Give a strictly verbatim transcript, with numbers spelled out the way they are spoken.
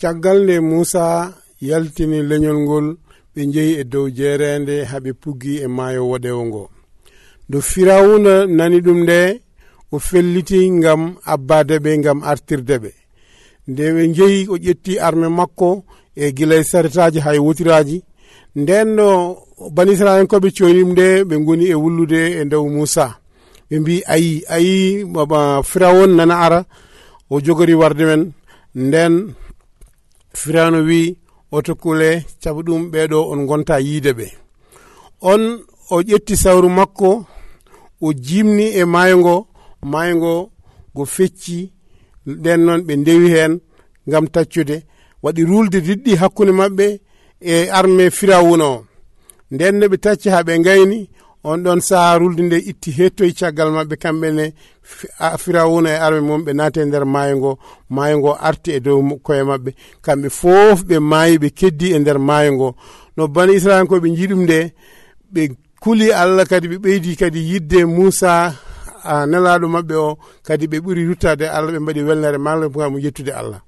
caggal le Musa yaltini leñol ngol ɓe njeyi e dow jeerende haɓe puggi e maayo wodewo ngo. Do Firawuna nani ɗum nde o felliti ngam abbade ɓe ngam artirde ɓe, nde ɓe njeyi o ƴetti arme makko e gilay saretaji hay wotiraaji. Nden no Bani Israel koɓe coynim nde ɓe ngoni e wullude e dow Musa, ɓe mbi ayi ayi Firawun nana ara o jogori warde men. Nden Firawuna wi otokule cabu ɗum ɓeɗo on gonta yiide ɓe. On o ƴetti sawru makko o jimni e maayo ngo, maayo ngo go fecci. Nden noon ɓe ndewi hen ngam taccude, waɗi rulde diɗɗi hakkunde maɓɓe e armée Firawuna o. Nden no ɓe tacci ha ɓe gayni, on ɗon saha rulde nde itti hettoye caggal maɓɓe kamɓene. Firawuna e arme mum ɓe naate nder maayo ngo, maayo ngo arti e dow koye maɓɓe, kamɓe foof ɓe maayi ɓe keddi e nder maayo ngo. No Bani Israel ko ɓe jiɗum nde ɓe kuli Allah, kadi ɓe ɓeydi kadi yidde Musa nelaɗo maɓɓe o, kadi ɓe ɓuri ruttade Allah, ɓe mbaɗi welnere maalo ngam yettude Allah.